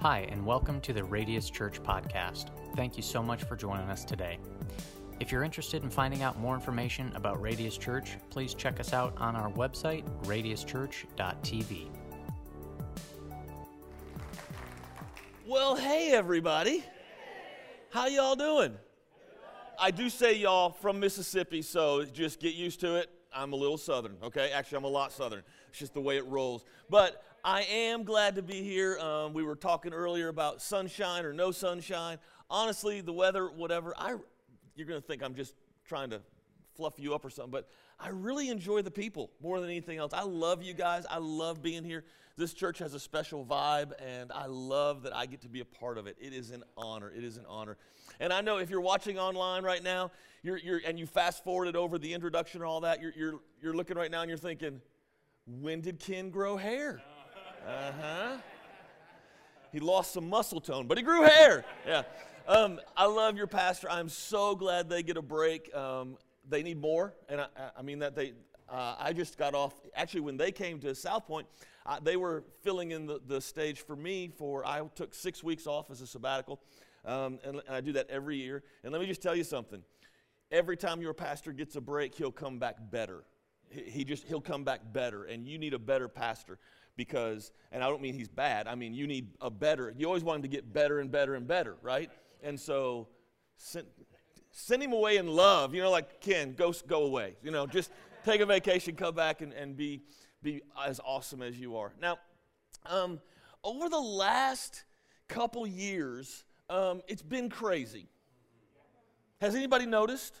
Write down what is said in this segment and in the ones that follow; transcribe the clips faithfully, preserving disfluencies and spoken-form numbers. Hi, and welcome to the Radius Church podcast. Thank you so much for joining us today. If you're interested in finding out more information about Radius Church, please check us out on our website, radius church dot t v. Well, hey, everybody. How y'all doing? I do say y'all from Mississippi, so just get used to it. I'm a little Southern, okay? Actually, I'm a lot Southern. It's just the way it rolls. But I am glad to be here. Um, we were talking earlier about sunshine or no sunshine. Honestly, the weather, whatever, I, you're going to think I'm just trying to fluff you up or something, but I really enjoy the people more than anything else. I love you guys. I love being here. This church has a special vibe, and I love that I get to be a part of it. It is an honor. It is an honor. And I know if you're watching online right now, you're, you're, and you fast-forwarded over the introduction and all that, you're, you're, you're looking right now and you're thinking, when did Ken grow hair? Uh-huh. He lost some muscle tone, but he grew hair. Yeah. Um, I love your pastor. I'm so glad they get a break. Um, they need more, and I, I mean that they... Uh, I just got off, actually when they came to South Point, I, they were filling in the, the stage for me for, I took six weeks off as a sabbatical, um, and, and I do that every year. And let me just tell you something, every time your pastor gets a break, he'll come back better. He, he just, he'll come back better, and you need a better pastor because, and I don't mean he's bad, I mean you need a better, you always want him to get better and better and better, right? And so, send, send him away in love, you know, like, Ken, go, go away, you know, just... Take a vacation, come back, and, and be, be as awesome as you are. Now, um, over the last couple years, um, it's been crazy. Has anybody noticed?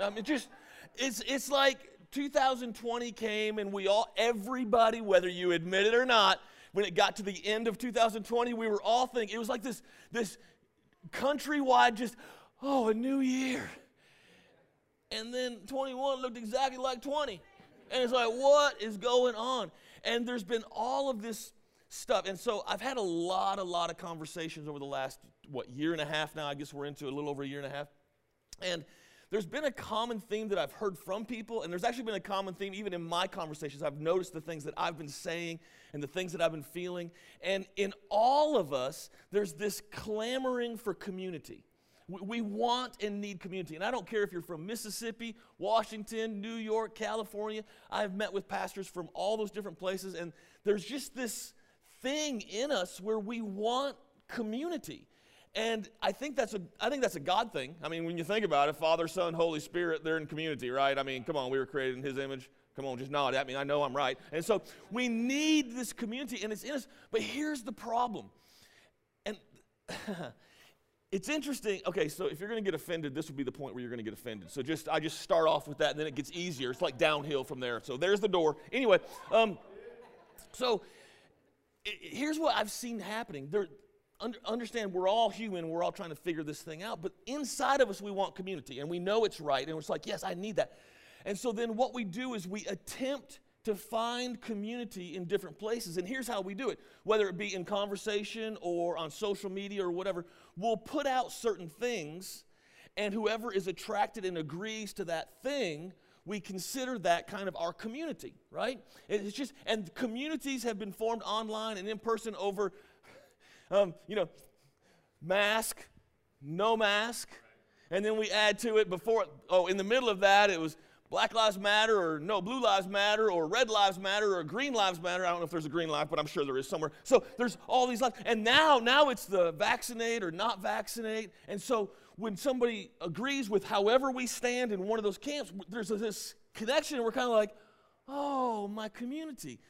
Um, it just, it's, it's like two thousand twenty came, and we all, everybody, whether you admit it or not, when it got to the end of two thousand twenty, we were all thinking, it was like this, this countrywide just, oh, a new year. And then twenty-one looked exactly like twenty. And it's like, what is going on? And there's been all of this stuff. And so I've had a lot, a lot of conversations over the last, what, year and a half now. I guess we're into a little over a year and a half. And there's been a common theme that I've heard from people. And there's actually been a common theme even in my conversations. I've noticed the things that I've been saying and the things that I've been feeling. And in all of us, there's this clamoring for community. We want and need community. And I don't care if you're from Mississippi, Washington, New York, California. I've met with pastors from all those different places, and there's just this thing in us where we want community. And I think that's a, I think that's a God thing. I mean, when you think about it, Father, Son, Holy Spirit, they're in community, right? I mean, come on, we were created in His image. Come on, just nod at me. I know I'm right. And so we need this community, and it's in us. But here's the problem. And... It's interesting. Okay, so if you're going to get offended, this would be the point where you're going to get offended. So just I just start off with that, and then it gets easier. It's like downhill from there. So there's the door. Anyway, um, so it, here's what I've seen happening. There, under, understand, we're all human. We're all trying to figure this thing out. But inside of us, we want community, and we know it's right. And it's like, yes, I need that. And so then what we do is we attempt to find community in different places. And here's how we do it. Whether it be in conversation or on social media or whatever, we'll put out certain things, and whoever is attracted and agrees to that thing, we consider that kind of our community, right? It's just, and communities have been formed online and in person over, um, you know, mask, no mask, and then we add to it before, oh, in the middle of that, it was Black Lives Matter, or no, Blue Lives Matter, or Red Lives Matter, or Green Lives Matter. I don't know if there's a green life, but I'm sure there is somewhere. So there's all these lives. And now, now it's the vaccinate or not vaccinate. And so when somebody agrees with however we stand in one of those camps, there's this connection, and we're kind of like, oh, my community.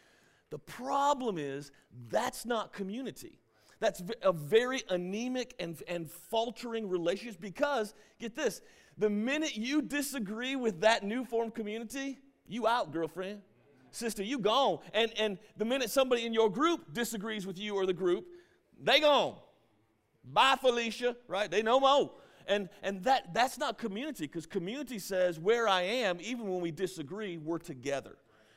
The problem is that's not community. That's a very anemic and, and faltering relationship because, get this, the minute you disagree with that new formed community, you out, girlfriend. Sister, you gone. And, and the minute somebody in your group disagrees with you or the group, they gone. Bye, Felicia, right? They no more. And, and that, that's not community, because community says where I am, even when we disagree, we're together.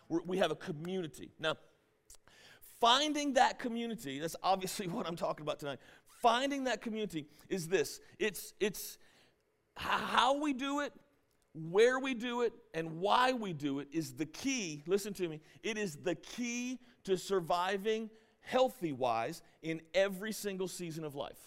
We're, we have a community. Now, finding that community, that's obviously what I'm talking about tonight. Finding that community is this. It's, it's, how we do it, where we do it, and why we do it is the key. Listen to me. It is the key to surviving healthy-wise in every single season of life.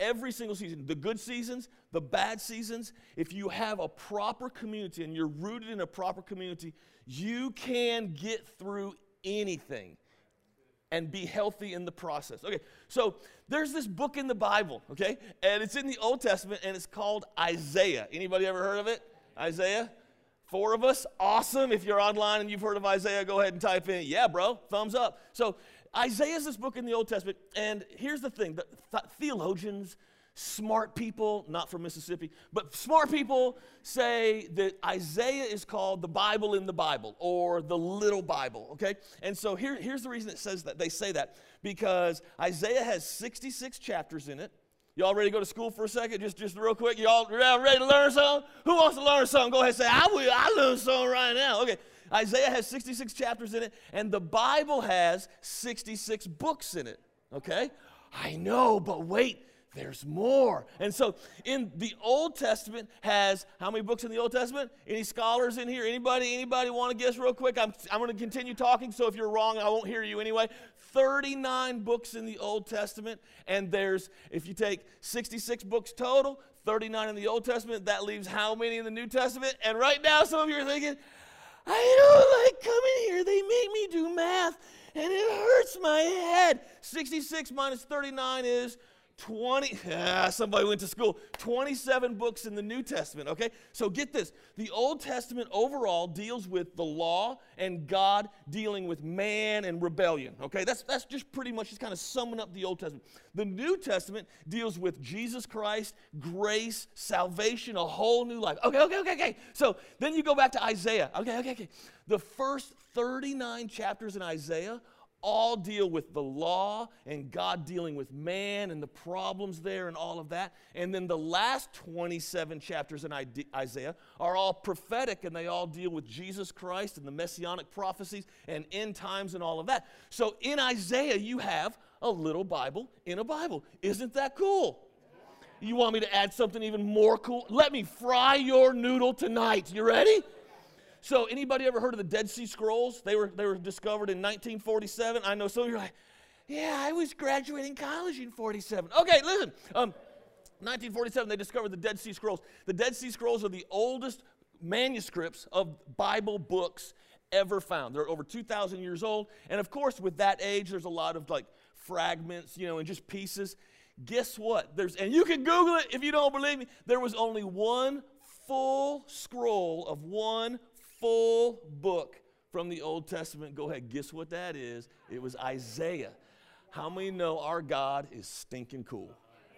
Every single season, the good seasons, the bad seasons, if you have a proper community and you're rooted in a proper community, you can get through anything and be healthy in the process. Okay, so there's this book in the Bible, okay, and it's in the Old Testament, and it's called Isaiah. Anybody ever heard of it? Isaiah? Four of us? Awesome. If you're online and you've heard of Isaiah, go ahead and type in, yeah, bro, thumbs up. So Isaiah is this book in the Old Testament, and here's the thing. The th- theologians, smart people, not from Mississippi, but smart people say that Isaiah is called the Bible in the Bible, or the little Bible, okay? And so here, here's the reason it says that. They say that because Isaiah has sixty-six chapters in it. Y'all ready to go to school for a second? Just, just real quick. Y'all ready to learn something? Who wants to learn something? Go ahead and say, I will. I learn something right now. Okay. Isaiah has sixty-six chapters in it, and the Bible has sixty-six books in it, okay? I know, but wait, there's more. And so in the Old Testament has, how many books in the Old Testament? Any scholars in here? Anybody, anybody want to guess real quick? I'm, I'm going to continue talking, so if you're wrong, I won't hear you anyway. thirty-nine books in the Old Testament, and there's, if you take sixty-six books total, thirty-nine in the Old Testament, that leaves how many in the New Testament? And right now, some of you are thinking, I don't like coming here. They make me do math, and it hurts my head. sixty-six minus thirty-nine is twenty. Ah, somebody went to school. twenty-seven books in the New Testament, okay? So get this. The Old Testament overall deals with the law and God dealing with man and rebellion, okay? That's, that's just pretty much just kind of summing up the Old Testament. The New Testament deals with Jesus Christ, grace, salvation, a whole new life. Okay, okay, okay, okay. So then you go back to Isaiah. Okay, okay, okay. The first thirty-nine chapters in Isaiah all deal with the law and God dealing with man and the problems there and all of that. And then the last twenty-seven chapters in Isaiah are all prophetic, and they all deal with Jesus Christ and the messianic prophecies and end times and all of that. So in Isaiah, you have a little Bible in a Bible. Isn't that cool? You want me to add something even more cool? Let me fry your noodle tonight. You ready? So anybody ever heard of the Dead Sea Scrolls? They were, they were discovered in nineteen forty-seven. I know some of you are like, yeah, I was graduating college in forty-seven. Okay, listen. Um, nineteen forty-seven, they discovered the Dead Sea Scrolls. The Dead Sea Scrolls are the oldest manuscripts of Bible books ever found. They're over two thousand years old. And, of course, with that age, there's a lot of, like, fragments, you know, and just pieces. Guess what? There's, and you can Google it if you don't believe me. There was only one full scroll of one full book from the Old Testament. Go ahead, guess what that is? It was Isaiah. How many know our God is stinking cool,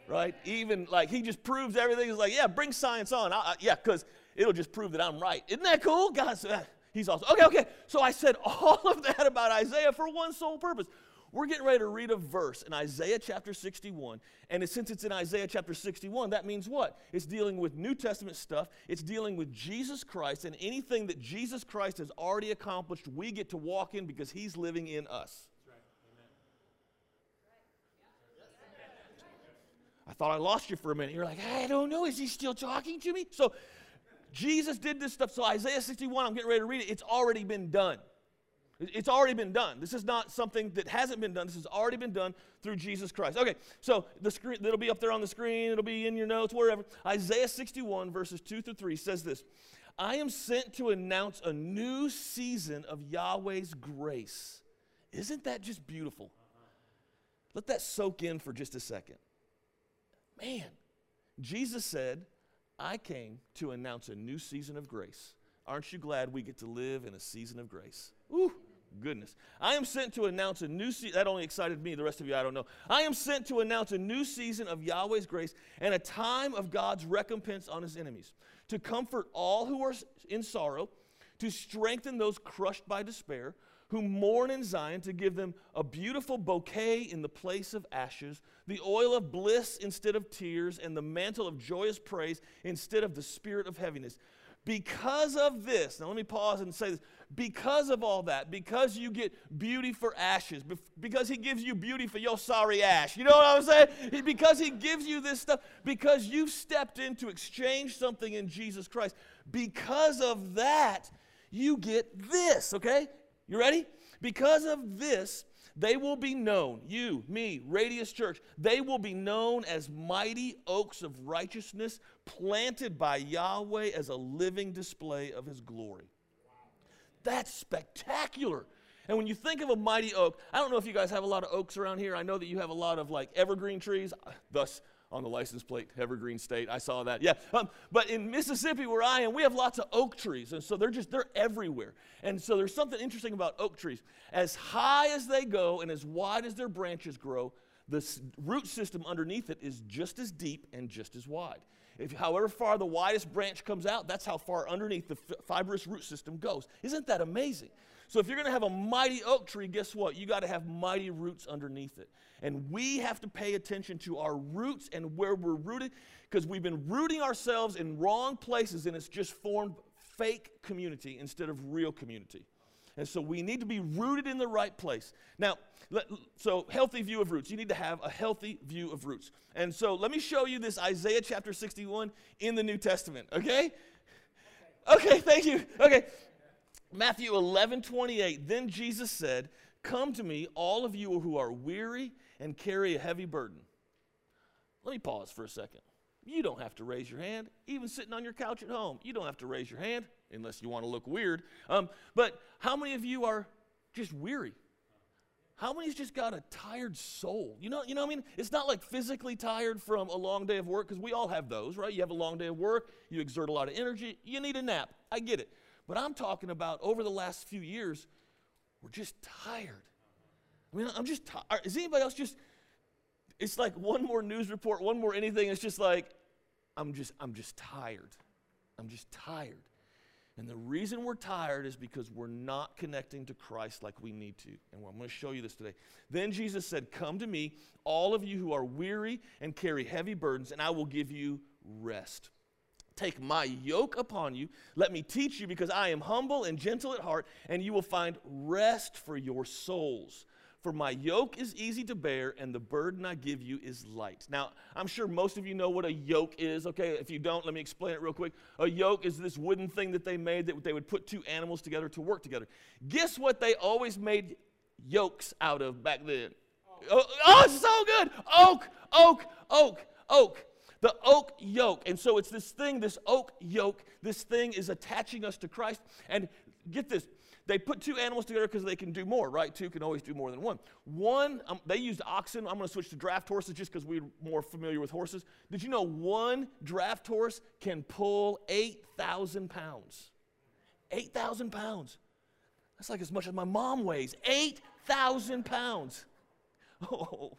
right? Even like he just proves everything. He's like, yeah, bring science on. I, I, yeah, because it'll just prove that I'm right. Isn't that cool? God, uh, he's awesome. Okay, okay. So I said all of that about Isaiah for one sole purpose. We're getting ready to read a verse in Isaiah chapter sixty-one. And it, since it's in Isaiah chapter sixty-one, that means what? It's dealing with New Testament stuff. It's dealing with Jesus Christ. And anything that Jesus Christ has already accomplished, we get to walk in because he's living in us. I thought I lost you for a minute. You're like, I don't know. Is he still talking to me? So Jesus did this stuff. So Isaiah sixty-one, I'm getting ready to read it. It's already been done. It's already been done. This is not something that hasn't been done. This has already been done through Jesus Christ. Okay, so the screen, it'll be up there on the screen. It'll be in your notes, wherever. Isaiah sixty-one, verses two through three says this. I am sent to announce a new season of Yahweh's grace. Isn't that just beautiful? Let that soak in for just a second. Man, Jesus said, I came to announce a new season of grace. Aren't you glad we get to live in a season of grace? Ooh. Goodness. I am sent to announce a new season. That only excited me. The rest of you, I don't know. I am sent to announce a new season of Yahweh's grace and a time of God's recompense on his enemies, to comfort all who are in sorrow, to strengthen those crushed by despair, who mourn in Zion, to give them a beautiful bouquet in the place of ashes, the oil of bliss instead of tears, and the mantle of joyous praise instead of the spirit of heaviness. Because of this, now let me pause and say this, because of all that, because you get beauty for ashes, because he gives you beauty for your sorry ash, you know what I'm saying? Because he gives you this stuff, because you've stepped in to exchange something in Jesus Christ, because of that, you get this, okay? You ready? Because of this, They will be known, you, me, Radius Church, they will be known as mighty oaks of righteousness planted by Yahweh as a living display of his glory. That's spectacular. And when you think of a mighty oak, I don't know if you guys have a lot of oaks around here. I know that you have a lot of like evergreen trees, thus on the license plate, evergreen state. I saw that, yeah. Um, but in Mississippi where I am, we have lots of oak trees. And so they're just, they're everywhere. And so there's something interesting about oak trees. As high as they go and as wide as their branches grow, the root system underneath it is just as deep and just as wide. If however far the widest branch comes out, that's how far underneath the fibrous root system goes. Isn't that amazing? So if you're going to have a mighty oak tree, guess what? You got to have mighty roots underneath it. And we have to pay attention to our roots and where we're rooted, because we've been rooting ourselves in wrong places and it's just formed fake community instead of real community. And so we need to be rooted in the right place. Now, let, so healthy view of roots. You need to have a healthy view of roots. And so let me show you this Isaiah chapter sixty-one in the New Testament, okay? Okay, okay thank you. Okay. Matthew eleven twenty-eight, then Jesus said, "Come to me, all of you who are weary and carry a heavy burden." Let me pause for a second. You don't have to raise your hand, even sitting on your couch at home. You don't have to raise your hand, unless you want to look weird. Um, but how many of you are just weary? How many's just got a tired soul? You know, you know what I mean? It's not like physically tired from a long day of work, because we all have those, right? You have a long day of work, you exert a lot of energy, you need a nap. I get it. But I'm talking about over the last few years, we're just tired. I mean, I'm just tired. Is anybody else just, it's like one more news report, one more anything. It's just like, I'm just, I'm just tired. I'm just tired. And the reason we're tired is because we're not connecting to Christ like we need to. And I'm going to show you this today. Then Jesus said, "Come to me, all of you who are weary and carry heavy burdens, and I will give you rest. Take my yoke upon you. Let me teach you, because I am humble and gentle at heart, and you will find rest for your souls. For my yoke is easy to bear, and the burden I give you is light." Now, I'm sure most of you know what a yoke is, okay? If you don't, let me explain it real quick. A yoke is this wooden thing that they made that they would put two animals together to work together. Guess what they always made yokes out of back then? Oh, oh it's so good! Oak, oak, oak, oak. The oak yoke. And so it's this thing, this oak yoke, this thing is attaching us to Christ. And get this, they put two animals together because they can do more, right? Two can always do more than one. One, um, they used oxen. I'm going to switch to draft horses just because we're more familiar with horses. Did you know one draft horse can pull eight thousand pounds? eight thousand pounds. That's like as much as my mom weighs. eight thousand pounds. Oh,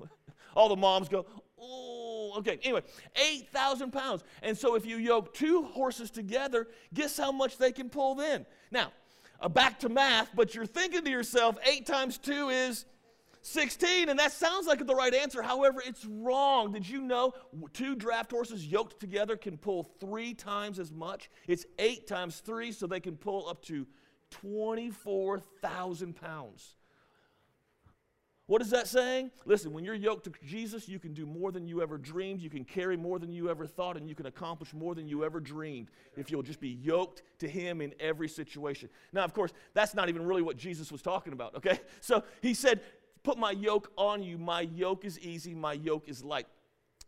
all the moms go, oh, okay, anyway, eight thousand pounds. And so if you yoke two horses together, guess how much they can pull then? Now, uh, back to math, but you're thinking to yourself, eight times two is sixteen, and that sounds like the right answer. However, it's wrong. Did you know two draft horses yoked together can pull three times as much? It's eight times three, so they can pull up to twenty-four thousand pounds. What is that saying? Listen, when you're yoked to Jesus, you can do more than you ever dreamed, you can carry more than you ever thought, and you can accomplish more than you ever dreamed if you'll just be yoked to him in every situation. Now, of course, that's not even really what Jesus was talking about, okay? So he said, "Put my yoke on you. My yoke is easy. My yoke is light."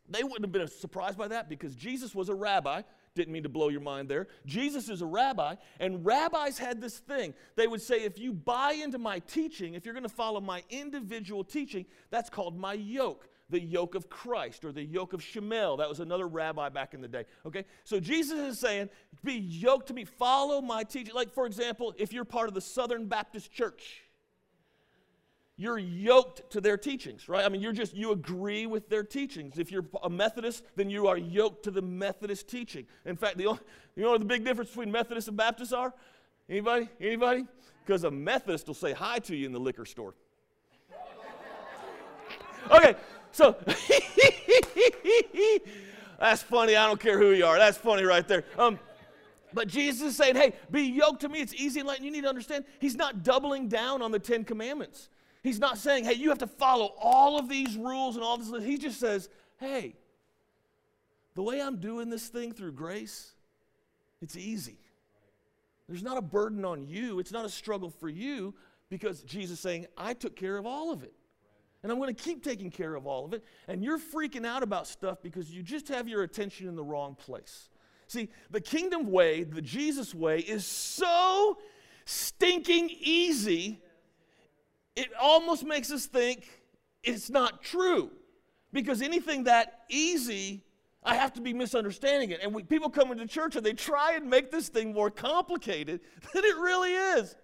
They wouldn't have been surprised by that because Jesus was a rabbi. Didn't mean to blow your mind there. Jesus is a rabbi, and rabbis had this thing. They would say, if you buy into my teaching, if you're going to follow my individual teaching, that's called my yoke, the yoke of Christ, or the yoke of Shemel. That was another rabbi back in the day, okay? So Jesus is saying, be yoked to me, follow my teaching. Like, for example, if you're part of the Southern Baptist Church, you're yoked to their teachings, right? I mean, you're just, you agree with their teachings. If you're a Methodist, then you are yoked to the Methodist teaching. In fact, the only, you know what the big difference between Methodists and Baptists are? Anybody? Anybody? Because a Methodist will say hi to you in the liquor store. Okay, so, that's funny. I don't care who you are. That's funny right there. Um. But Jesus is saying, hey, be yoked to me. It's easy and light. And you need to understand, he's not doubling down on the Ten Commandments. He's not saying, hey, you have to follow all of these rules and all this. He just says, hey, the way I'm doing this thing through grace, it's easy. There's not a burden on you. It's not a struggle for you. because Jesus is saying, I took care of all of it. And I'm going to keep taking care of all of it. And you're freaking out about stuff because you just have your attention in the wrong place. See, the kingdom way, the Jesus way, is so stinking easy, it almost makes us think it's not true. Because anything that easy, I have to be misunderstanding it. And we, people come into church and they try and make this thing more complicated than it really is.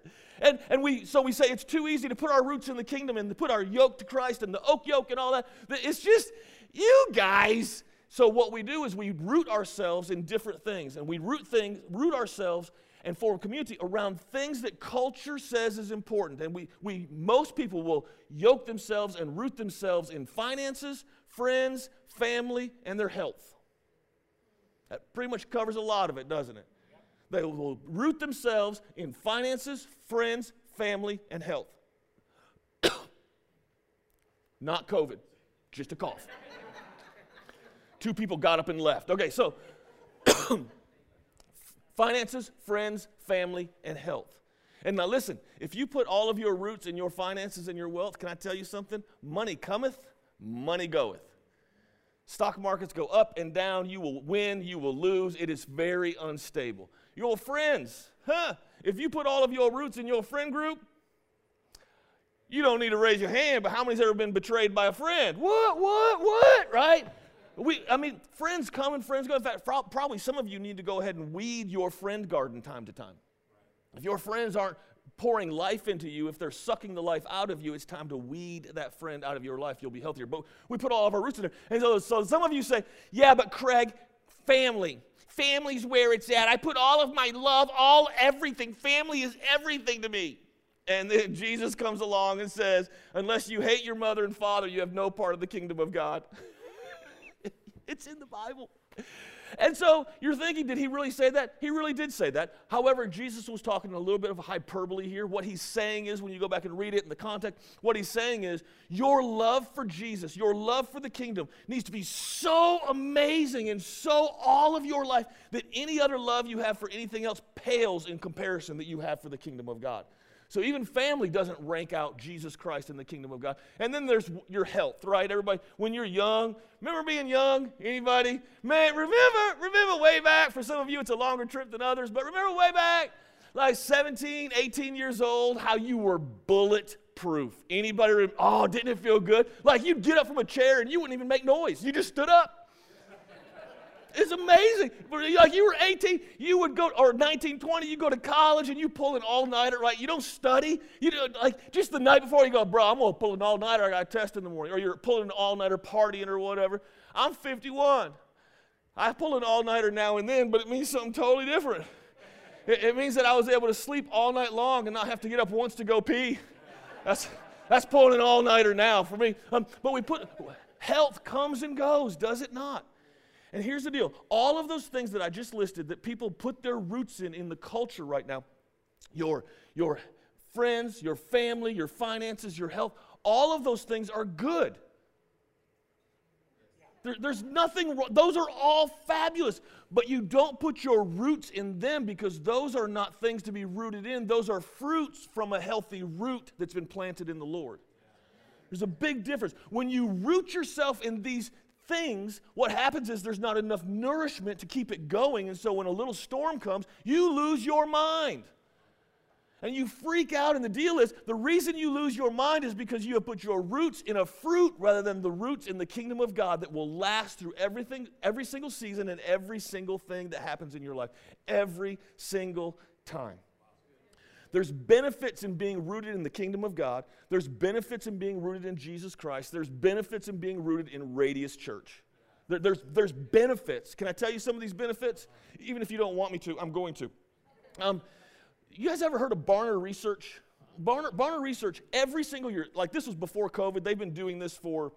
And, and we so we say it's too easy to put our roots in the kingdom and to put our yoke to Christ and the oak yoke and all that. It's just, you guys. So what we do is we root ourselves in different things. And we root things, root ourselves and form community around things that culture says is important. And we, we most people will yoke themselves and root themselves in finances, friends, family, and their health. That pretty much covers a lot of it, doesn't it? They will root themselves in finances, friends, family, and health. Not COVID, just a cough. Two people got up and left. Okay, so finances, friends, family, and health. And now listen, if you put all of your roots in your finances and your wealth, can I tell you something? Money cometh, money goeth. Stock markets go up and down. You will win, you will lose. It is very unstable. Your friends, huh? If you put all of your roots in your friend group, you don't need to raise your hand, but how many's ever been betrayed by a friend? What, what, what, right? We, I mean, friends come and friends go. In fact, probably some of you need to go ahead and weed your friend garden time to time. If your friends aren't pouring life into you, if they're sucking the life out of you, it's time to weed that friend out of your life. You'll be healthier. But we put all of our roots in there. And so, so some of you say, yeah, but Craig, family. Family's where it's at. I put all of my love, all everything. Family is everything to me. And then Jesus comes along and says, unless you hate your mother and father, you have no part of the kingdom of God. It's in the Bible. And so you're thinking, did he really say that? He really did say that. However, Jesus was talking a little bit of hyperbole here. What he's saying is, when you go back and read it in the context, what he's saying is your love for Jesus, your love for the kingdom needs to be so amazing and so all of your life that any other love you have for anything else pales in comparison that you have for the kingdom of God. So even family doesn't rank out Jesus Christ in the kingdom of God. And then there's your health, right? Everybody, when you're young, remember being young? Anybody? Man, remember, remember way back. For some of you, it's a longer trip than others. But remember way back, like seventeen, eighteen years old, how you were bulletproof. Anybody remember? Oh, didn't it feel good? Like you'd get up from a chair and you wouldn't even make noise. You just stood up. It's amazing. Like you were eighteen, you would go, or nineteen, twenty, you go to college and you pull an all-nighter, right? You don't study. You do, like just the night before you go, bro, I'm going to pull an all-nighter. I got a test in the morning. Or you're pulling an all-nighter partying or whatever. I'm fifty-one. I pull an all-nighter now and then, but it means something totally different. It, it means that I was able to sleep all night long and not have to get up once to go pee. That's, that's pulling an all-nighter now for me. Um, but we put, health comes and goes, does it not? And here's the deal. All of those things that I just listed that people put their roots in in the culture right now, your, your friends, your family, your finances, your health, all of those things are good. There, there's nothing wrong. Those are all fabulous. But you don't put your roots in them because those are not things to be rooted in. Those are fruits from a healthy root that's been planted in the Lord. There's a big difference. When you root yourself in these things, what happens is there's not enough nourishment to keep it going, and so when a little storm comes, you lose your mind. And you freak out, and the deal is, the reason you lose your mind is because you have put your roots in a fruit rather than the roots in the kingdom of God that will last through everything, every single season and every single thing that happens in your life, every single time. There's benefits in being rooted in the kingdom of God. There's benefits in being rooted in Jesus Christ. There's benefits in being rooted in Radius Church. There, there's, there's benefits. Can I tell you some of these benefits? Even if you don't want me to, I'm going to. Um, you guys ever heard of Barner Research? Barner, Barner Research, every single year, like this was before COVID. They've been doing this for,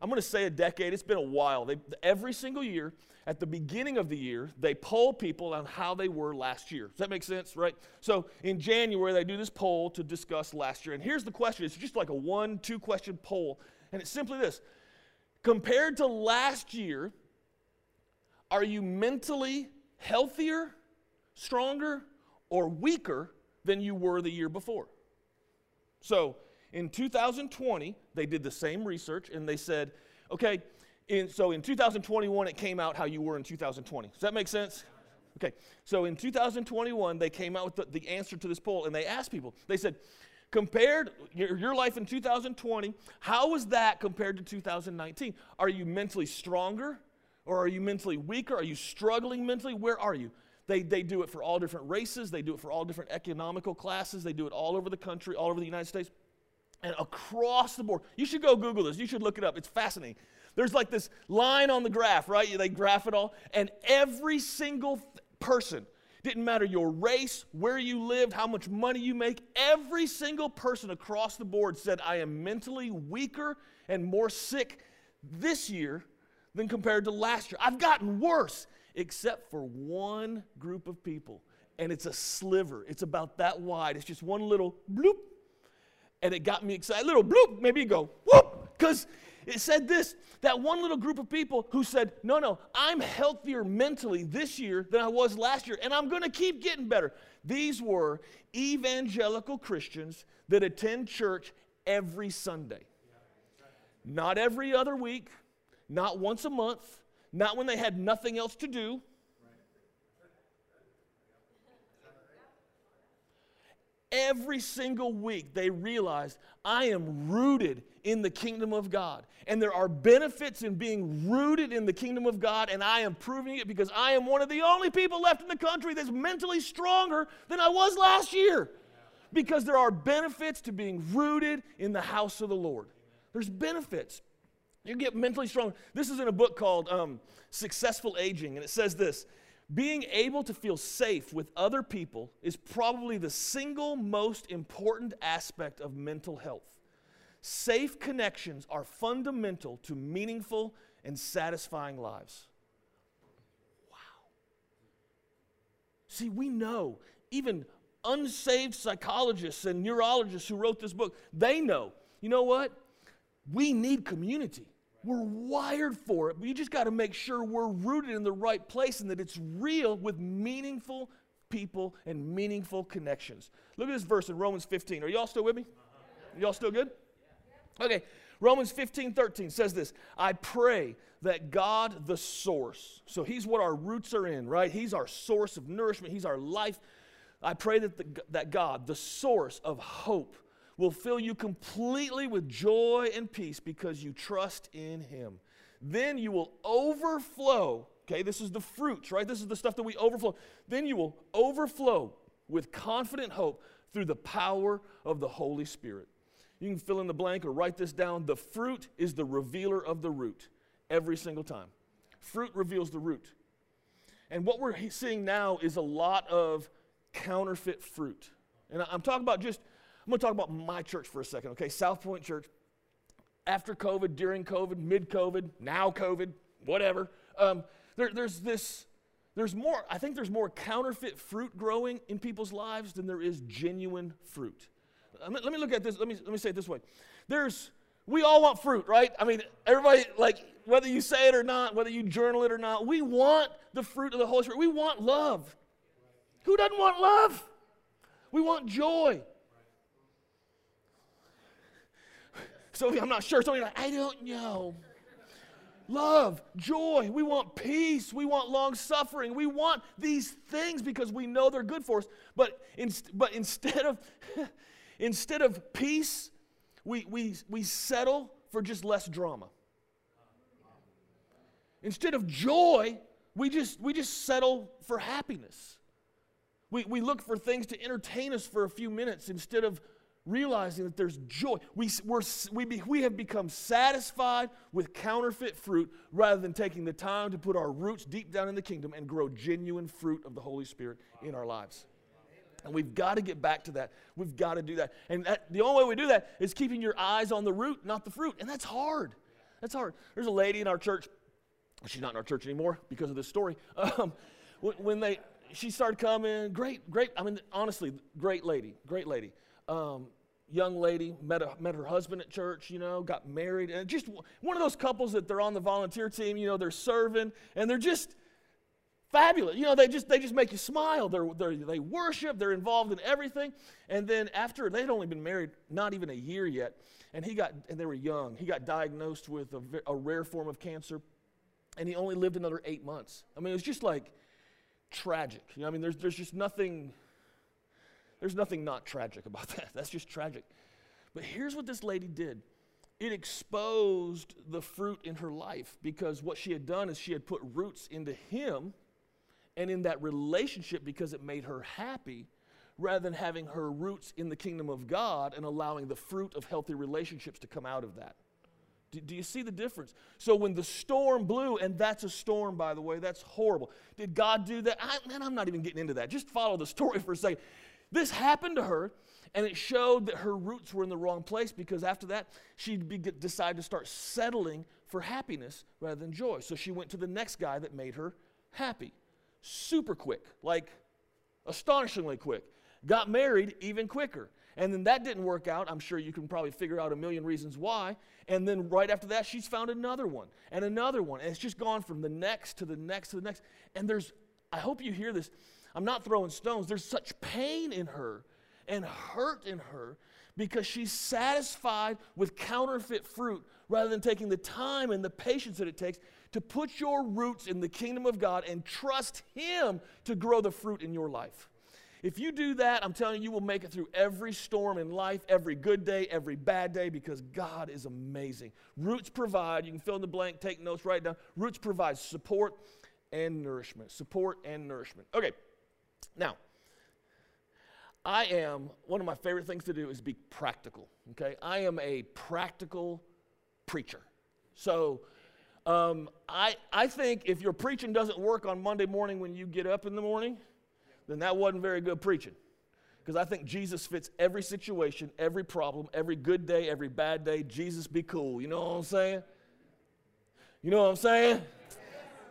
I'm going to say a decade. It's been a while. They, every single year, at the beginning of the year, they poll people on how they were last year. Does that make sense, right? So in January, they do this poll to discuss last year. And here's the question. It's just like a one, two-question poll. And it's simply this. Compared to last year, are you mentally healthier, stronger, or weaker than you were the year before? So in two thousand twenty, they did the same research, and they said, okay, in, so in two thousand twenty-one, it came out how you were in two thousand twenty. Does that make sense? Okay, so in two thousand twenty-one, they came out with the, the answer to this poll, and they asked people. They said, compared your, your life in two thousand twenty, how was that compared to two thousand nineteen? Are you mentally stronger, or are you mentally weaker? Are you struggling mentally? Where are you? They, they do it for all different races. They do it for all different economical classes. They do it all over the country, all over the United States, and across the board. You should go Google this. You should look it up. It's fascinating. There's like this line on the graph, right? They graph it all, and every single th- person, didn't matter your race, where you lived, how much money you make, every single person across the board said, I am mentally weaker and more sick this year than compared to last year. I've gotten worse, except for one group of people, and it's a sliver. It's about that wide. It's just one little bloop, and it got me excited. Little bloop, maybe you go, whoop, because it said this, that one little group of people who said, no, no, I'm healthier mentally this year than I was last year, and I'm going to keep getting better. These were evangelical Christians that attend church every Sunday. Not every other week, not once a month, not when they had nothing else to do. Every single week they realized, I am rooted in the kingdom of God. And there are benefits in being rooted in the kingdom of God, and I am proving it because I am one of the only people left in the country that's mentally stronger than I was last year. Because there are benefits to being rooted in the house of the Lord. There's benefits. You get mentally strong. This is in a book called um, Successful Aging, and it says this. Being able to feel safe with other people is probably the single most important aspect of mental health. Safe connections are fundamental to meaningful and satisfying lives. Wow. See, we know, even unsaved psychologists and neurologists who wrote this book, they know, you know what? We need community. We're wired for it, but you just got to make sure we're rooted in the right place and that it's real with meaningful people and meaningful connections. Look at this verse in Romans fifteen. Are y'all still with me? Are y'all still good? Okay, Romans fifteen thirteen says this, I pray that God the source, so he's what our roots are in, right? He's our source of nourishment. He's our life. I pray that, the, that God, the source of hope, will fill you completely with joy and peace because you trust in him. Then you will overflow. Okay, this is the fruits, right? This is the stuff that we overflow. Then you will overflow with confident hope through the power of the Holy Spirit. You can fill in the blank or write this down. The fruit is the revealer of the root every single time. Fruit reveals the root. And what we're seeing now is a lot of counterfeit fruit. And I'm talking about just... I'm going to talk about my church for a second, okay? South Point Church, after COVID, during COVID, mid-COVID, now COVID, whatever. Um, there, there's this, there's more, I think there's more counterfeit fruit growing in people's lives than there is genuine fruit. Let me, let me look at this, let me, let me say it this way. There's, we all want fruit, right? I mean, everybody, like, whether you say it or not, whether you journal it or not, we want the fruit of the Holy Spirit. We want love. Who doesn't want love? We want joy. So I'm not sure. So you're like, I don't know. Love, joy, we want peace, we want long-suffering, we want these things because we know they're good for us. But, in, but instead of instead of peace, we, we, we settle for just less drama. Instead of joy, we just we just settle for happiness. We we look for things to entertain us for a few minutes instead of realizing that there's joy. We, we're, we, be, we have become satisfied with counterfeit fruit rather than taking the time to put our roots deep down in the kingdom and grow genuine fruit of the Holy Spirit in our lives. And we've got to get back to that. We've got to do that. And that, the only way we do that is keeping your eyes on the root, not the fruit. And that's hard. That's hard. There's a lady in our church. She's not in our church anymore because of this story. Um, when, when they, she started coming, great, great, I mean, honestly, great lady, great lady. Um, young lady, met, a, met her husband at church, you know, got married. And just one of those couples that they're on the volunteer team, you know, they're serving. And they're just fabulous. You know, they just they just make you smile. They're, they're, they worship. They're involved in everything. And then after, they'd only been married not even a year yet, and he got and they were young. He got diagnosed with a, a rare form of cancer, and he only lived another eight months. I mean, it was just like tragic. You know, I mean, there's there's just nothing. There's nothing not tragic about that. That's just tragic. But here's what this lady did. It exposed the fruit in her life, because what she had done is she had put roots into him and in that relationship because it made her happy, rather than having her roots in the kingdom of God and allowing the fruit of healthy relationships to come out of that. Do, do you see the difference? So when the storm blew, and that's a storm, by the way, that's horrible. Did God do that? I, man, I'm not even getting into that. Just follow the story for a second. This happened to her, and it showed that her roots were in the wrong place, because after that, she decided to start settling for happiness rather than joy. So she went to the next guy that made her happy. Super quick, like astonishingly quick. Got married even quicker. And then that didn't work out. I'm sure you can probably figure out a million reasons why. And then right after that, she's found another one and another one. And it's just gone from the next to the next to the next. And there's, I hope you hear this, I'm not throwing stones. There's such pain in her and hurt in her because she's satisfied with counterfeit fruit rather than taking the time and the patience that it takes to put your roots in the kingdom of God and trust Him to grow the fruit in your life. If you do that, I'm telling you, you will make it through every storm in life, every good day, every bad day, because God is amazing. Roots provide, you can fill in the blank, take notes, write down. Roots provide support and nourishment. Support and nourishment. Okay. Now, I am, one of my favorite things to do is be practical, okay? I am a practical preacher. So um, I, I think if your preaching doesn't work on Monday morning when you get up in the morning, then that wasn't very good preaching. Because I think Jesus fits every situation, every problem, every good day, every bad day. Jesus be cool, you know what I'm saying? You know what I'm saying?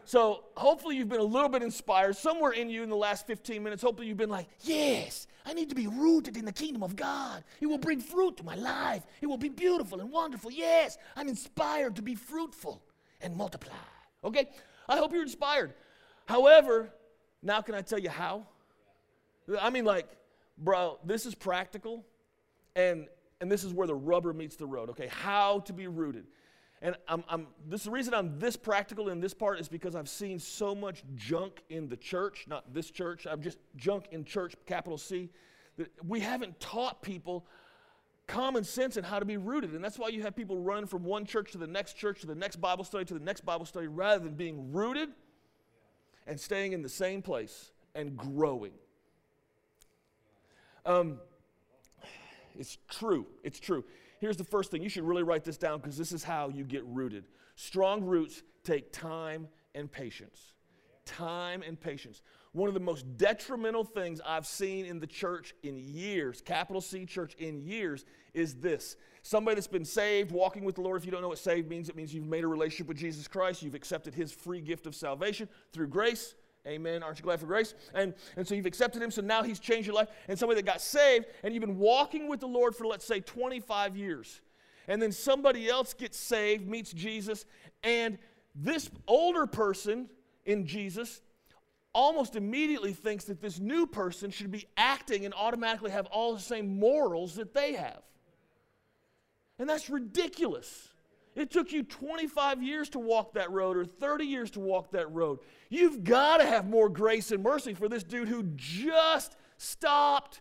So hopefully you've been a little bit inspired. Somewhere in you in the last fifteen minutes, hopefully you've been like, yes, I need to be rooted in the kingdom of God. It will bring fruit to my life. It will be beautiful and wonderful. Yes, I'm inspired to be fruitful and multiply. Okay? I hope you're inspired. However, now can I tell you how? I mean, like, bro, this is practical, and, and this is where the rubber meets the road, okay? How to be rooted. And I'm, I'm, this is the reason I'm this practical in this part is because I've seen so much junk in the church, not this church, I'm just junk in church, capital C, that we haven't taught people common sense and how to be rooted. And that's why you have people run from one church to the next church, to the next Bible study, to the next Bible study, rather than being rooted and staying in the same place and growing. Um, it's true, it's true. Here's the first thing. You should really write this down because this is how you get rooted. Strong roots take time and patience. Time and patience. One of the most detrimental things I've seen in the church in years, capital C church in years, is this. Somebody that's been saved, walking with the Lord. If you don't know what saved means, it means you've made a relationship with Jesus Christ. You've accepted His free gift of salvation through grace. Amen. Aren't you glad for grace? And, and so you've accepted Him, so now He's changed your life. And somebody that got saved, and you've been walking with the Lord for, let's say, twenty-five years. And then somebody else gets saved, meets Jesus, and this older person in Jesus almost immediately thinks that this new person should be acting and automatically have all the same morals that they have. And that's ridiculous. It took you twenty-five years to walk that road, or thirty years to walk that road. You've got to have more grace and mercy for this dude who just stopped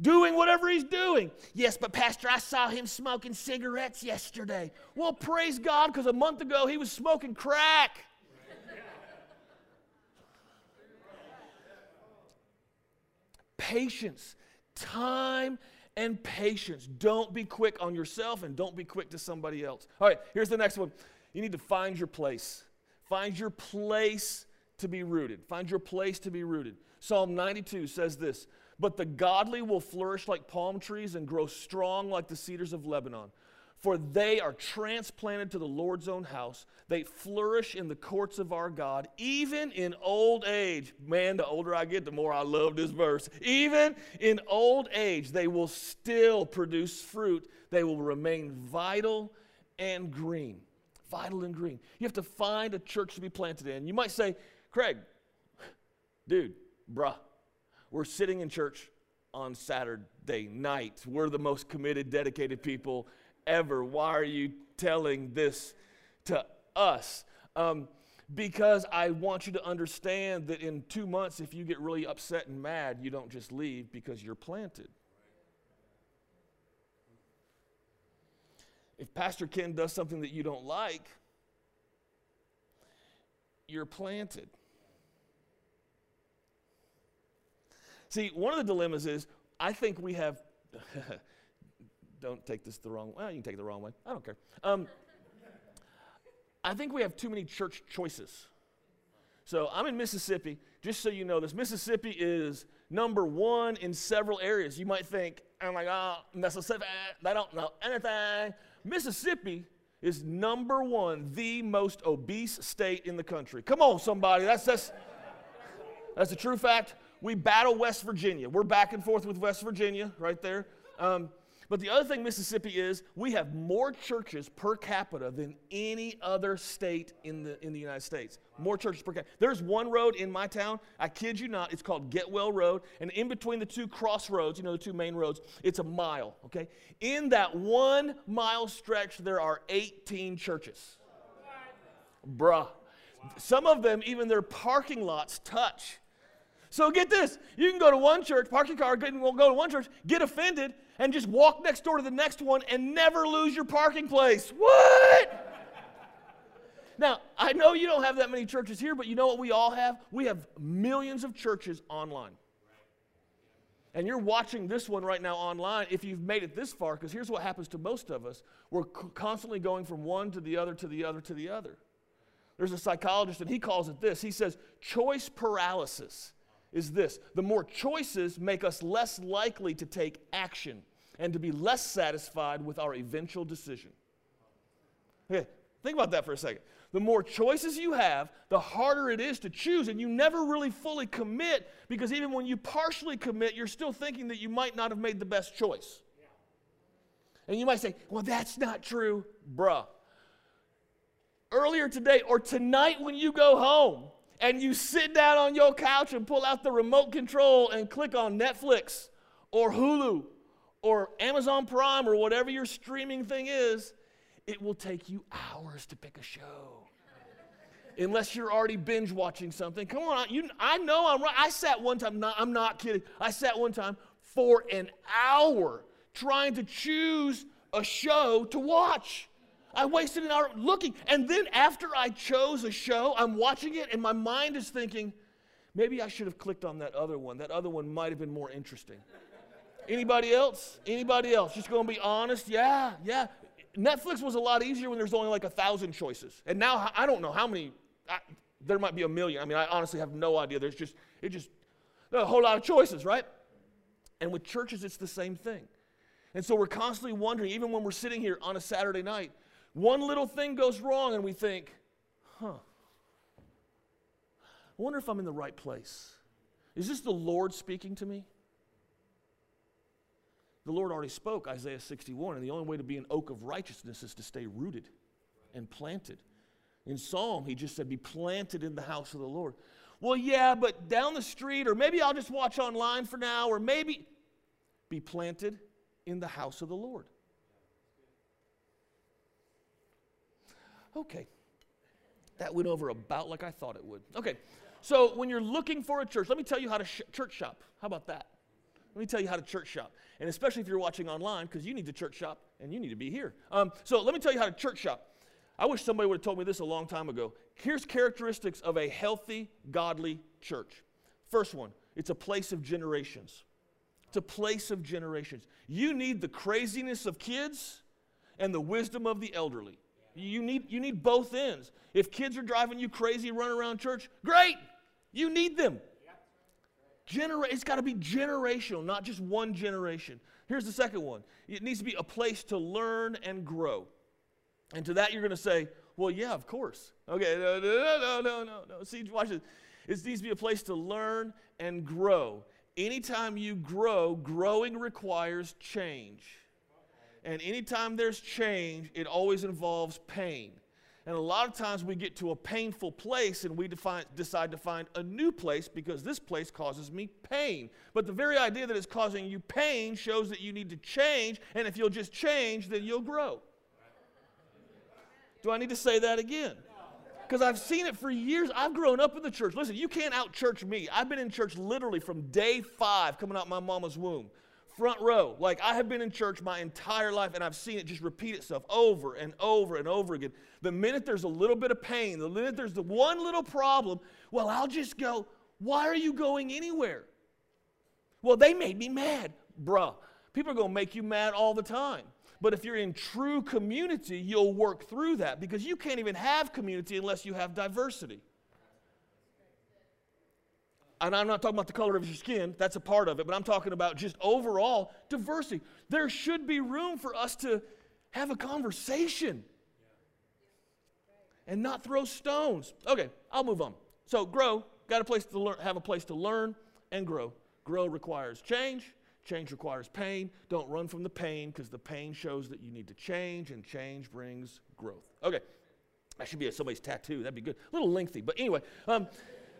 doing whatever he's doing. Yes, but Pastor, I saw him smoking cigarettes yesterday. Well, praise God, because a month ago he was smoking crack. Patience, time, and patience. Don't be quick on yourself and don't be quick to somebody else. All right, here's the next one. You need to find your place. Find your place to be rooted. Find your place to be rooted. Psalm ninety-two says this, "But the godly will flourish like palm trees and grow strong like the cedars of Lebanon. For they are transplanted to the Lord's own house. They flourish in the courts of our God, even in old age." Man, the older I get, the more I love this verse. "Even in old age, they will still produce fruit. They will remain vital and green." Vital and green. You have to find a church to be planted in. You might say, "Craig, Dude, bruh, we're sitting in church on Saturday night. We're the most committed, dedicated people ever. Why are you telling this to us? Um, because I want you to understand that in two months, if you get really upset and mad, you don't just leave because you're planted. If Pastor Ken does something that you don't like, you're planted. See, one of the dilemmas is, I think we have, don't take this the wrong way. Well, you can take it the wrong way. I don't care. Um, I think we have too many church choices. So I'm in Mississippi. Just so you know this, Mississippi is number one in several areas. You might think, I'm like, oh, Mississippi, they don't know anything. Mississippi is number one, the most obese state in the country. Come on, somebody. That's, that's, that's a true fact. We battle West Virginia. We're back and forth with West Virginia right there. Um, but the other thing, Mississippi, is we have more churches per capita than any other state in the in the United States. More churches per capita. There's one road in my town, I kid you not, it's called Getwell Road, and in between the two crossroads, you know, the two main roads, it's a mile, okay? In that one mile stretch, there are eighteen churches. Bruh. Some of them, even their parking lots touch. So get this, you can go to one church, park your car, go to one church, get offended, and just walk next door to the next one and never lose your parking place. What? Now, I know you don't have that many churches here, but you know what we all have? We have millions of churches online. And you're watching this one right now online if you've made it this far, because here's what happens to most of us. We're constantly going from one to the other to the other to the other. There's a psychologist, and he calls it this. He says, choice paralysis is this. The more choices make us less likely to take action and to be less satisfied with our eventual decision. Okay, think about that for a second. The more choices you have, the harder it is to choose, and you never really fully commit, because even when you partially commit, you're still thinking that you might not have made the best choice. And you might say, well, that's not true, bruh. Earlier today or tonight when you go home, and you sit down on your couch and pull out the remote control and click on Netflix or Hulu or Amazon Prime or whatever your streaming thing is, it will take you hours to pick a show. Unless you're already binge watching something. Come on, you, I know I'm right. I sat one time, not, I'm not kidding, I sat one time for an hour trying to choose a show to watch. I wasted an hour looking, and then after I chose a show, I'm watching it, and my mind is thinking, maybe I should have clicked on that other one. That other one might have been more interesting. Anybody else? Anybody else? Just going to be honest? Yeah, yeah. Netflix was a lot easier when there's only like a thousand choices, and now I don't know how many. I, there might be a million. I mean, I honestly have no idea. There's just, it just, there's a whole lot of choices, right? And with churches, it's the same thing. And so we're constantly wondering, even when we're sitting here on a Saturday night, one little thing goes wrong and we think, huh, I wonder if I'm in the right place. Is this the Lord speaking to me? The Lord already spoke, Isaiah sixty-one, and the only way to be an oak of righteousness is to stay rooted and planted. In Psalm, he just said, be planted in the house of the Lord. Well, yeah, but down the street, or maybe I'll just watch online for now, or maybe be planted in the house of the Lord. Okay, that went over about like I thought it would. Okay, so when you're looking for a church, let me tell you how to sh church shop. How about that? Let me tell you how to church shop, and especially if you're watching online, because you need to church shop, and you need to be here. Um, so let me tell you how to church shop. I wish somebody would have told me this a long time ago. Here's characteristics of a healthy, godly church. First one, it's a place of generations. It's a place of generations. You need the craziness of kids and the wisdom of the elderly. You need, you need both ends. If kids are driving you crazy, running around church, great. You need them. Genera- it's got to be generational, not just one generation. Here's the second one. It needs to be a place to learn and grow. And to that you're going to say, well, yeah, of course. Okay, no, no, no, no, no, no. See, watch this. It needs to be a place to learn and grow. Anytime you grow, growing requires change. And anytime there's change, it always involves pain. And a lot of times we get to a painful place and we define, decide to find a new place because this place causes me pain. But the very idea that it's causing you pain shows that you need to change, and if you'll just change, then you'll grow. Do I need to say that again? Because I've seen it for years. I've grown up in the church. Listen, you can't out-church me. I've been in church literally from day five, coming out my mama's womb. Front row. Like, I have been in church my entire life, and I've seen it just repeat itself over and over and over again. The minute there's a little bit of pain, the minute there's the one little problem, well, I'll just go, why are you going anywhere? Well, they made me mad. Bruh, people are going to make you mad all the time. But if you're in true community, you'll work through that, because you can't even have community unless you have diversity. And I'm not talking about the color of your skin. That's a part of it. But I'm talking about just overall diversity. There should be room for us to have a conversation and not throw stones. Okay, I'll move on. So grow. Got a place to learn, have a place to learn and grow. Grow requires change. Change requires pain. Don't run from the pain, because the pain shows that you need to change, and change brings growth. Okay, that should be a, somebody's tattoo. That'd be good. A little lengthy, but anyway. Um,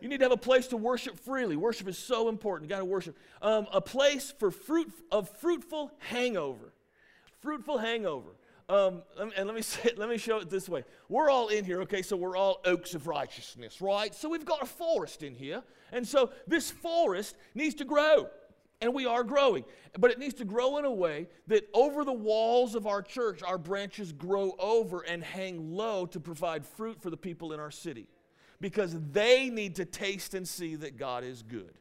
you need to have a place to worship freely. Worship is so important. You got to worship. Um, a place for fruit of fruitful hangover. Fruitful hangover. Um, and let me say, let me show it this way. We're all in here, okay, so we're all oaks of righteousness, right? So we've got a forest in here, and so this forest needs to grow. And we are growing, but it needs to grow in a way that over the walls of our church, our branches grow over and hang low to provide fruit for the people in our city, because they need to taste and see that God is good.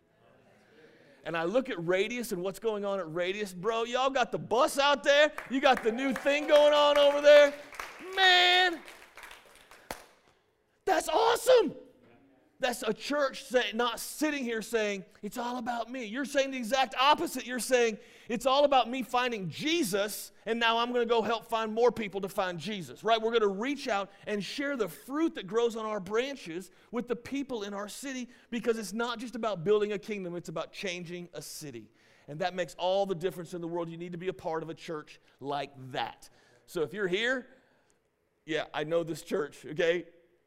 And I look at Radius and what's going on at Radius. Bro, y'all got the bus out there. You got the new thing going on over there. Man, that's awesome. That's a church say, not sitting here saying, it's all about me. You're saying the exact opposite. You're saying, it's all about me finding Jesus, and now I'm going to go help find more people to find Jesus, right? We're going to reach out and share the fruit that grows on our branches with the people in our city, because it's not just about building a kingdom. It's about changing a city, and that makes all the difference in the world. You need to be a part of a church like that. So if you're here, yeah, I know this church, okay?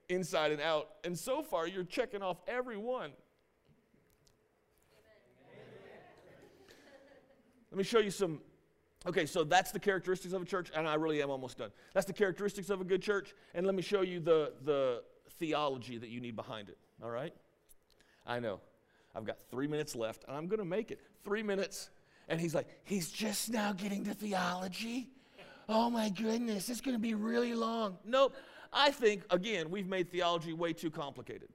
Inside and out. And so far, you're checking off everyone. Let me show you some. Okay, so that's the characteristics of a church, and I really am almost done. That's the characteristics of a good church, and let me show you the, the theology that you need behind it, all right? I know. I've got three minutes left, and I'm going to make it. Three minutes. And he's like, he's just now getting to theology? Oh, my goodness, it's going to be really long. Nope. I think, again, we've made theology way too complicated.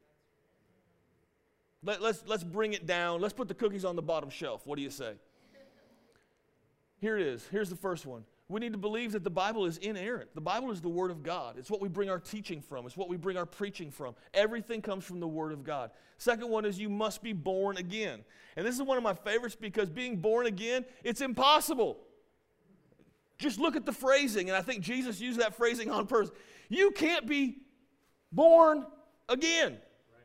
Let, let's, let's bring it down. Let's put the cookies on the bottom shelf. What do you say? Here it is. Here's the first one. We need to believe that the Bible is inerrant. The Bible is the Word of God. It's what we bring our teaching from. It's what we bring our preaching from. Everything comes from the Word of God. Second one is you must be born again. And this is one of my favorites, because being born again, it's impossible. Just look at the phrasing, and I think Jesus used that phrasing on purpose. You can't be born again. Right.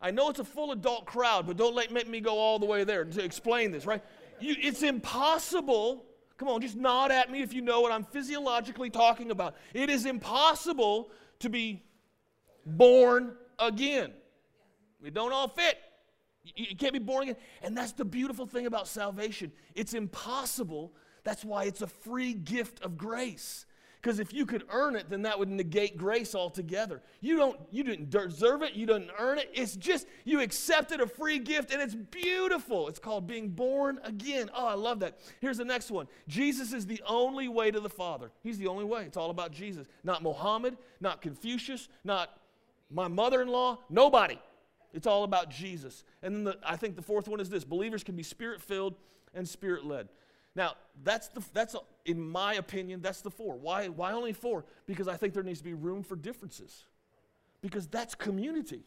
I know it's a full adult crowd, but don't let, make me go all the way there to explain this, right? You, it's impossible. Come on, just nod at me if you know what I'm physiologically talking about. It is impossible to be born again. We don't all fit. You, you can't be born again. And that's the beautiful thing about salvation. It's impossible. That's why it's a free gift of grace. Because if you could earn it, then that would negate grace altogether. You don't, you didn't deserve it. You didn't earn it. It's just you accepted a free gift, and it's beautiful. It's called being born again. Oh, I love that. Here's the next one. Jesus is the only way to the Father. He's the only way. It's all about Jesus. Not Muhammad, not Confucius, not my mother-in-law, nobody. It's all about Jesus. And then the, I think the fourth one is this. Believers can be spirit-filled and spirit-led. Now, that's, the, that's in my opinion, that's the four. Why, why only four? Because I think there needs to be room for differences. Because that's community,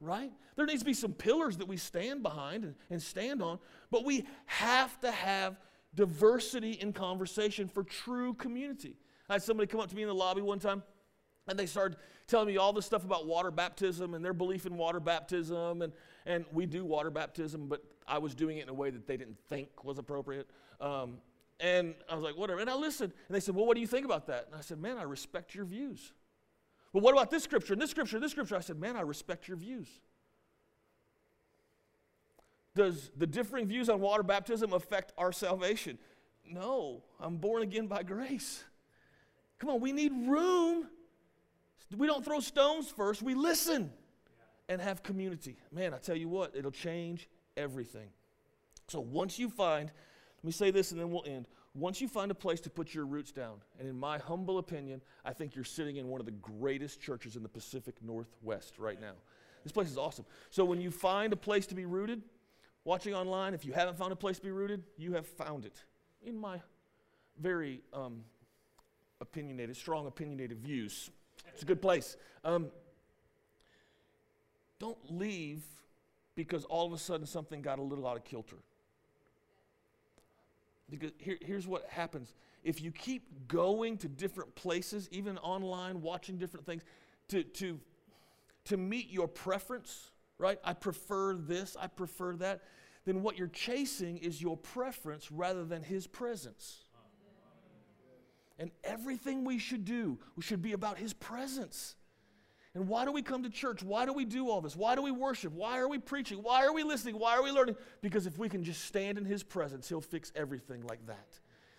right? There needs to be some pillars that we stand behind and, and stand on, but we have to have diversity in conversation for true community. I had somebody come up to me in the lobby one time, and they started telling me all this stuff about water baptism and their belief in water baptism, and, and we do water baptism, but I was doing it in a way that they didn't think was appropriate. Um, And I was like, whatever. And I listened. And they said, well, what do you think about that? And I said, man, I respect your views. Well, what about this scripture and this scripture and this scripture? I said, man, I respect your views. Does the differing views on water baptism affect our salvation? No, I'm born again by grace. Come on, we need room. We don't throw stones first. We listen and have community. Man, I tell you what, it'll change everything. So once you find, let me say this and then we'll end. Once you find a place to put your roots down, and in my humble opinion, I think you're sitting in one of the greatest churches in the Pacific Northwest right now. This place is awesome. So when you find a place to be rooted, watching online, if you haven't found a place to be rooted, you have found it. In my very um, opinionated, strong opinionated views. It's a good place. Um, don't leave because all of a sudden something got a little out of kilter. Because here, here's what happens. If you keep going to different places, even online, watching different things, to, to, to meet your preference, right? I prefer this, I prefer that. Then what you're chasing is your preference rather than his presence. And everything we should do, we should be about his presence. And why do we come to church? Why do we do all this? Why do we worship? Why are we preaching? Why are we listening? Why are we learning? Because if we can just stand in his presence, he'll fix everything like that.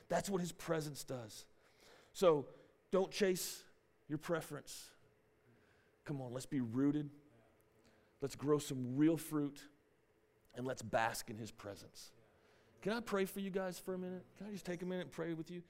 That's what his presence does. So don't chase your preference. Come on, let's be rooted. Let's grow some real fruit. And let's bask in his presence. Can I pray for you guys for a minute? Can I just take a minute and pray with you?